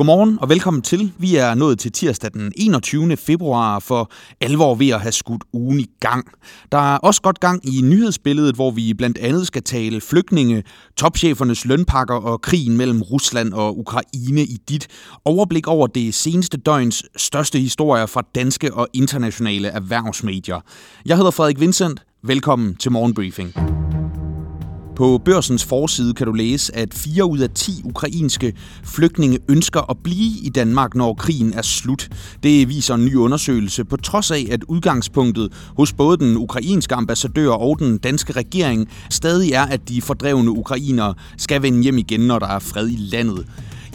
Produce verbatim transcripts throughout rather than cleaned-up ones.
Godmorgen og velkommen til. Vi er nået til tirsdag den enogtyvende februar for alvor ved at have skudt ugen i gang. Der er også godt gang i nyhedsbilledet, hvor vi blandt andet skal tale flygtninge, topchefernes lønpakker og krigen mellem Rusland og Ukraine i dit overblik over det seneste døgns største historier fra danske og internationale erhvervsmedier. Jeg hedder Frederik Vincent. Velkommen til Morgenbriefing. På Børsens forside kan du læse, at fire ud af ti ukrainske flygtninge ønsker at blive i Danmark, når krigen er slut. Det viser en ny undersøgelse, på trods af, at udgangspunktet hos både den ukrainske ambassadør og den danske regering stadig er, at de fordrevne ukrainere skal vende hjem igen, når der er fred i landet.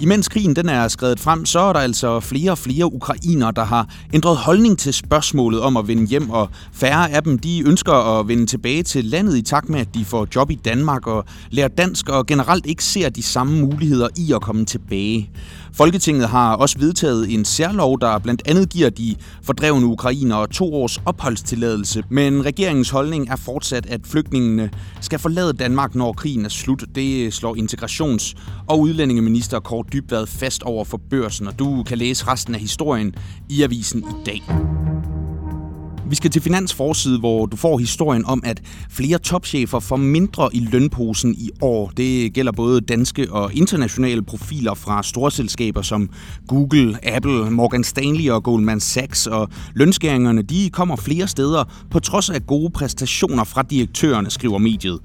Imens krigen den er skredet frem, så er der altså flere og flere ukrainere, der har ændret holdning til spørgsmålet om at vende hjem, og færre af dem de ønsker at vende tilbage til landet i takt med, at de får job i Danmark og lærer dansk og generelt ikke ser de samme muligheder i at komme tilbage. Folketinget har også vedtaget en særlov, der blandt andet giver de fordrevne ukrainere to års opholdstilladelse, men regeringens holdning er fortsat, at flygtningene skal forlade Danmark, når krigen er slut. Det slår integrations- og udlændingeminister Kåre dybt været fast over for Børsen, og du kan læse resten af historien i avisen i dag. Vi skal til Finansforside, hvor du får historien om, at flere topchefer får mindre i lønposen i år. Det gælder både danske og internationale profiler fra storselskaber som Google, Apple, Morgan Stanley og Goldman Sachs. Og lønskæringerne de kommer flere steder på trods af gode præstationer fra direktørerne, skriver mediet.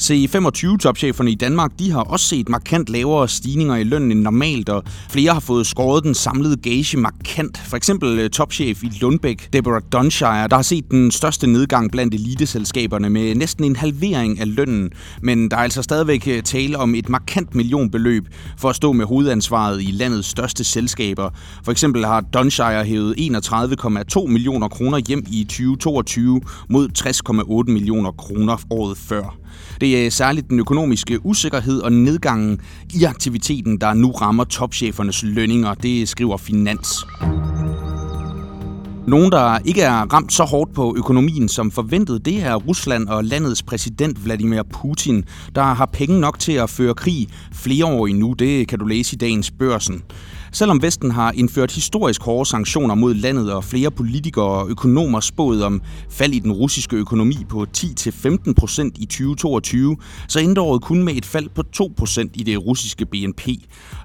C femogtyve-topcheferne i Danmark de har også set markant lavere stigninger i lønnen end normalt, og flere har fået skåret den samlede gage markant. For eksempel topchef i Lundbæk, Deborah Dunshire, der har set den største nedgang blandt eliteselskaberne med næsten en halvering af lønnen, men der er altså stadigvæk tale om et markant millionbeløb for at stå med hovedansvaret i landets største selskaber. For eksempel har Dunshire hævet enogtredive komma to millioner kroner hjem i tyve toogtyve mod tres komma otte millioner kroner året før. Det er særligt den økonomiske usikkerhed og nedgangen i aktiviteten, der nu rammer topchefernes lønninger, det skriver Finans. Nogen, der ikke er ramt så hårdt på økonomien som forventet, det er Rusland og landets præsident Vladimir Putin, der har penge nok til at føre krig flere år endnu. Det kan du læse i dagens Børsen. Selvom Vesten har indført historisk hårde sanktioner mod landet, og flere politikere og økonomer spået om fald i den russiske økonomi på ti til femten procent i tyve toogtyve, så endte året kun med et fald på to procent i det russiske B N P.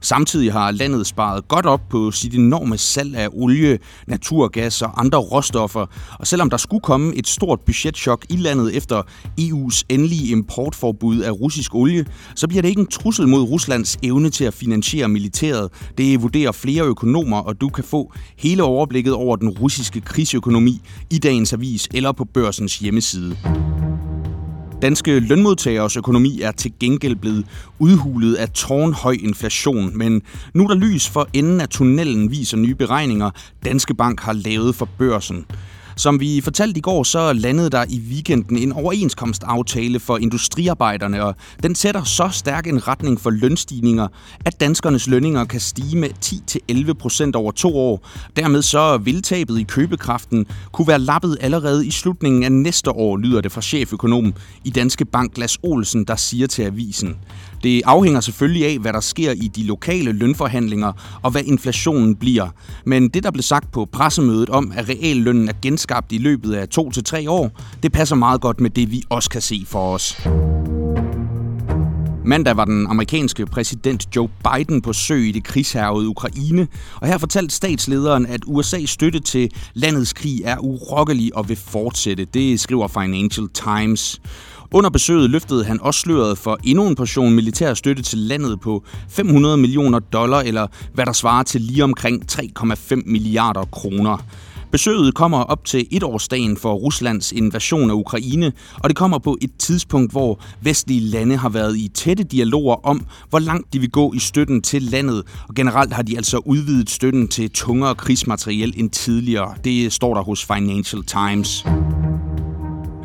Samtidig har landet sparet godt op på sit enorme salg af olie, naturgas og andre råstoffer, og selvom der skulle komme et stort budgetchok i landet efter E U's endelige importforbud af russisk olie, så bliver det ikke en trussel mod Ruslands evne til at finansiere militæret. Det er vurderer flere økonomer, og du kan få hele overblikket over den russiske krigsøkonomi i dagens avis eller på Børsens hjemmeside. Danske lønmodtageres økonomi er til gengæld blevet udhulet af tårnhøj inflation, men nu er der lys for enden af tunnelen, viser nye beregninger, Danske Bank har lavet for Børsen. Som vi fortalte i går, så landede der i weekenden en overenskomstaftale for industriarbejderne, og den sætter så stærk en retning for lønstigninger, at danskernes lønninger kan stige med ti til elleve procent over to år. Dermed så vil tabet i købekraften kunne være lappet allerede i slutningen af næste år, lyder det fra cheføkonom i Danske Bank, Las Olsen, der siger til avisen. Det afhænger selvfølgelig af, hvad der sker i de lokale lønforhandlinger og hvad inflationen bliver. Men det, der blev sagt på pressemødet om, at reallønnen er genskabt i løbet af to til tre år, det passer meget godt med det, vi også kan se for os. Mandag var den amerikanske præsident Joe Biden på besøg i det krigshærgede Ukraine, og her fortalte statslederen, at U S A's støtte til landets krig er urokkelig og vil fortsætte. Det skriver Financial Times. Under besøget løftede han også sløret for endnu en portion militær støtte til landet på fem hundrede millioner dollar, eller hvad der svarer til lige omkring tre komma fem milliarder kroner. Besøget kommer op til etårsdagen for Ruslands invasion af Ukraine, og det kommer på et tidspunkt, hvor vestlige lande har været i tætte dialoger om, hvor langt de vil gå i støtten til landet, og generelt har de altså udvidet støtten til tungere krigsmateriel end tidligere. Det står der hos Financial Times.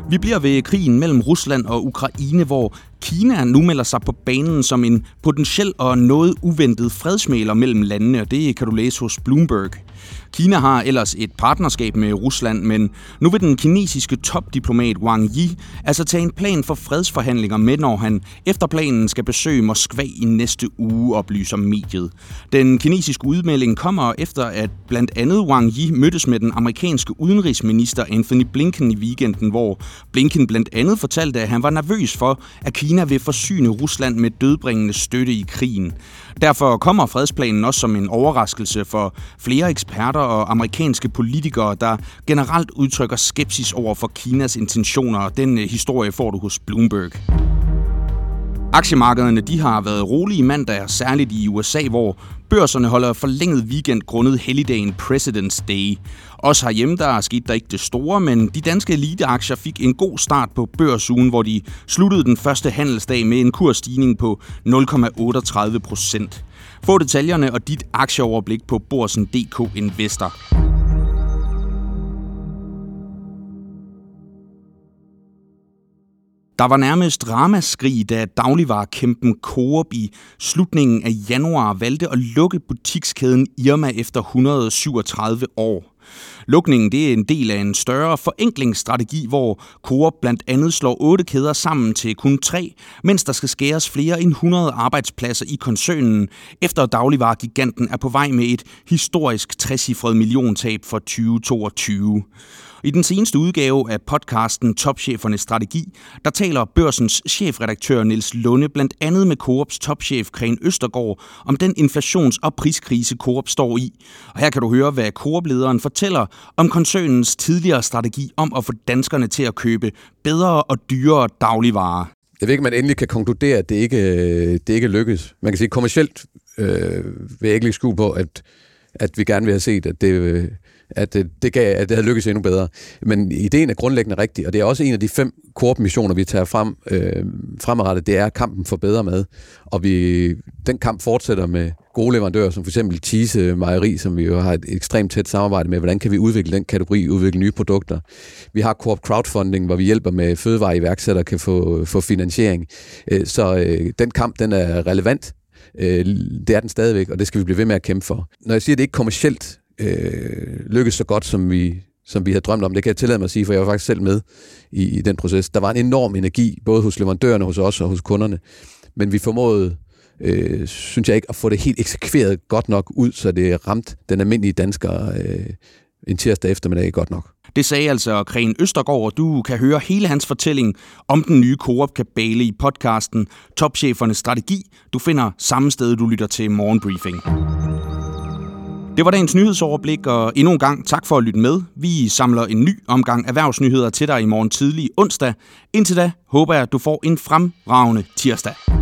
Vi bliver ved krigen mellem Rusland og Ukraine, hvor Kina nu melder sig på banen som en potentiel og noget uventet fredsmægler mellem landene, og det kan du læse hos Bloomberg. Kina har ellers et partnerskab med Rusland, men nu vil den kinesiske topdiplomat Wang Yi altså tage en plan for fredsforhandlinger med, når han efter planen skal besøge Moskva i næste uge, oplyser mediet. Den kinesiske udmelding kommer efter, at blandt andet Wang Yi mødtes med den amerikanske udenrigsminister Anthony Blinken i weekenden, hvor Blinken blandt andet fortalte, at han var nervøs for, at Kina vil forsyne Rusland med dødbringende støtte i krigen. Derfor kommer fredsplanen også som en overraskelse for flere eksperter og amerikanske politikere, der generelt udtrykker skepsis over for Kinas intentioner. Den historie får du hos Bloomberg. Aktiemarkederne de har været rolige mandag, særligt i U S A, hvor børserne holder forlænget weekend grundet helligdagen President's Day. Også herhjemme der skete der ikke det store, men de danske eliteaktier fik en god start på børsugen, hvor de sluttede den første handelsdag med en kursstigning på nul komma otteogtredive procent. Få detaljerne og dit aktieoverblik på Børsen punktum d k Investor. Der var nærmest ramaskrig, da dagligvarekæmpen Coop i slutningen af januar valgte at lukke butikskæden Irma efter et hundrede og syvogtredive år. Lukningen det er en del af en større forenklingsstrategi, hvor Coop blandt andet slår otte kæder sammen til kun tre, mens der skal skæres flere end hundrede arbejdspladser i koncernen, efter dagligvaregiganten er på vej med et historisk trecifret milliontab for tyve toogtyve. I den seneste udgave af podcasten Topchefernes Strategi, der taler Børsens chefredaktør Niels Lunde blandt andet med Coops topchef Kren Østergaard om den inflations- og priskrise Coop står i. Og her kan du høre, hvad Coop-lederen fortæller om koncernens tidligere strategi om at få danskerne til at købe bedre og dyrere dagligvarer. Jeg ved ikke, man endelig kan konkludere, at det ikke, det ikke lykkes. Man kan sige, kommercielt øh, vil jeg ikke lægge skue på, at, at vi gerne vil have set, at det... Øh, At det, gav, at det havde lykkes endnu bedre. Men ideen er grundlæggende rigtig, og det er også en af de fem Coop-missioner, vi tager frem øh, fremadrettet. Det er kampen for bedre mad, og vi, den kamp fortsætter med gode leverandører, som for eksempel Thise Mejeri, som vi jo har et ekstremt tæt samarbejde med. Hvordan kan vi udvikle den kategori, udvikle nye produkter? Vi har Coop Crowdfunding, hvor vi hjælper med fødevareiværksættere kan få, få finansiering. Så øh, den kamp, den er relevant. Det er den stadigvæk, og det skal vi blive ved med at kæmpe for. Når jeg siger, at det ikke kommercielt Øh, lykkes så godt, som vi, som vi havde drømt om. Det kan jeg tillade mig at sige, for jeg var faktisk selv med i, i den proces. Der var en enorm energi, både hos leverandørerne, hos os og hos kunderne. Men vi formåede, øh, synes jeg ikke, at få det helt eksekveret godt nok ud, så det ramte den almindelige dansker øh, en tirsdag eftermiddag godt nok. Det sagde altså Kren Østergaard, og du kan høre hele hans fortælling om den nye Coop-kabale i podcasten Topchefernes Strategi. Du finder samme sted, du lytter til Morgenbriefing. Det var dagens nyhedsoverblik, og endnu en gang tak for at lytte med. Vi samler en ny omgang erhvervsnyheder til dig i morgen tidlig onsdag. Indtil da håber jeg, at du får en fremragende tirsdag.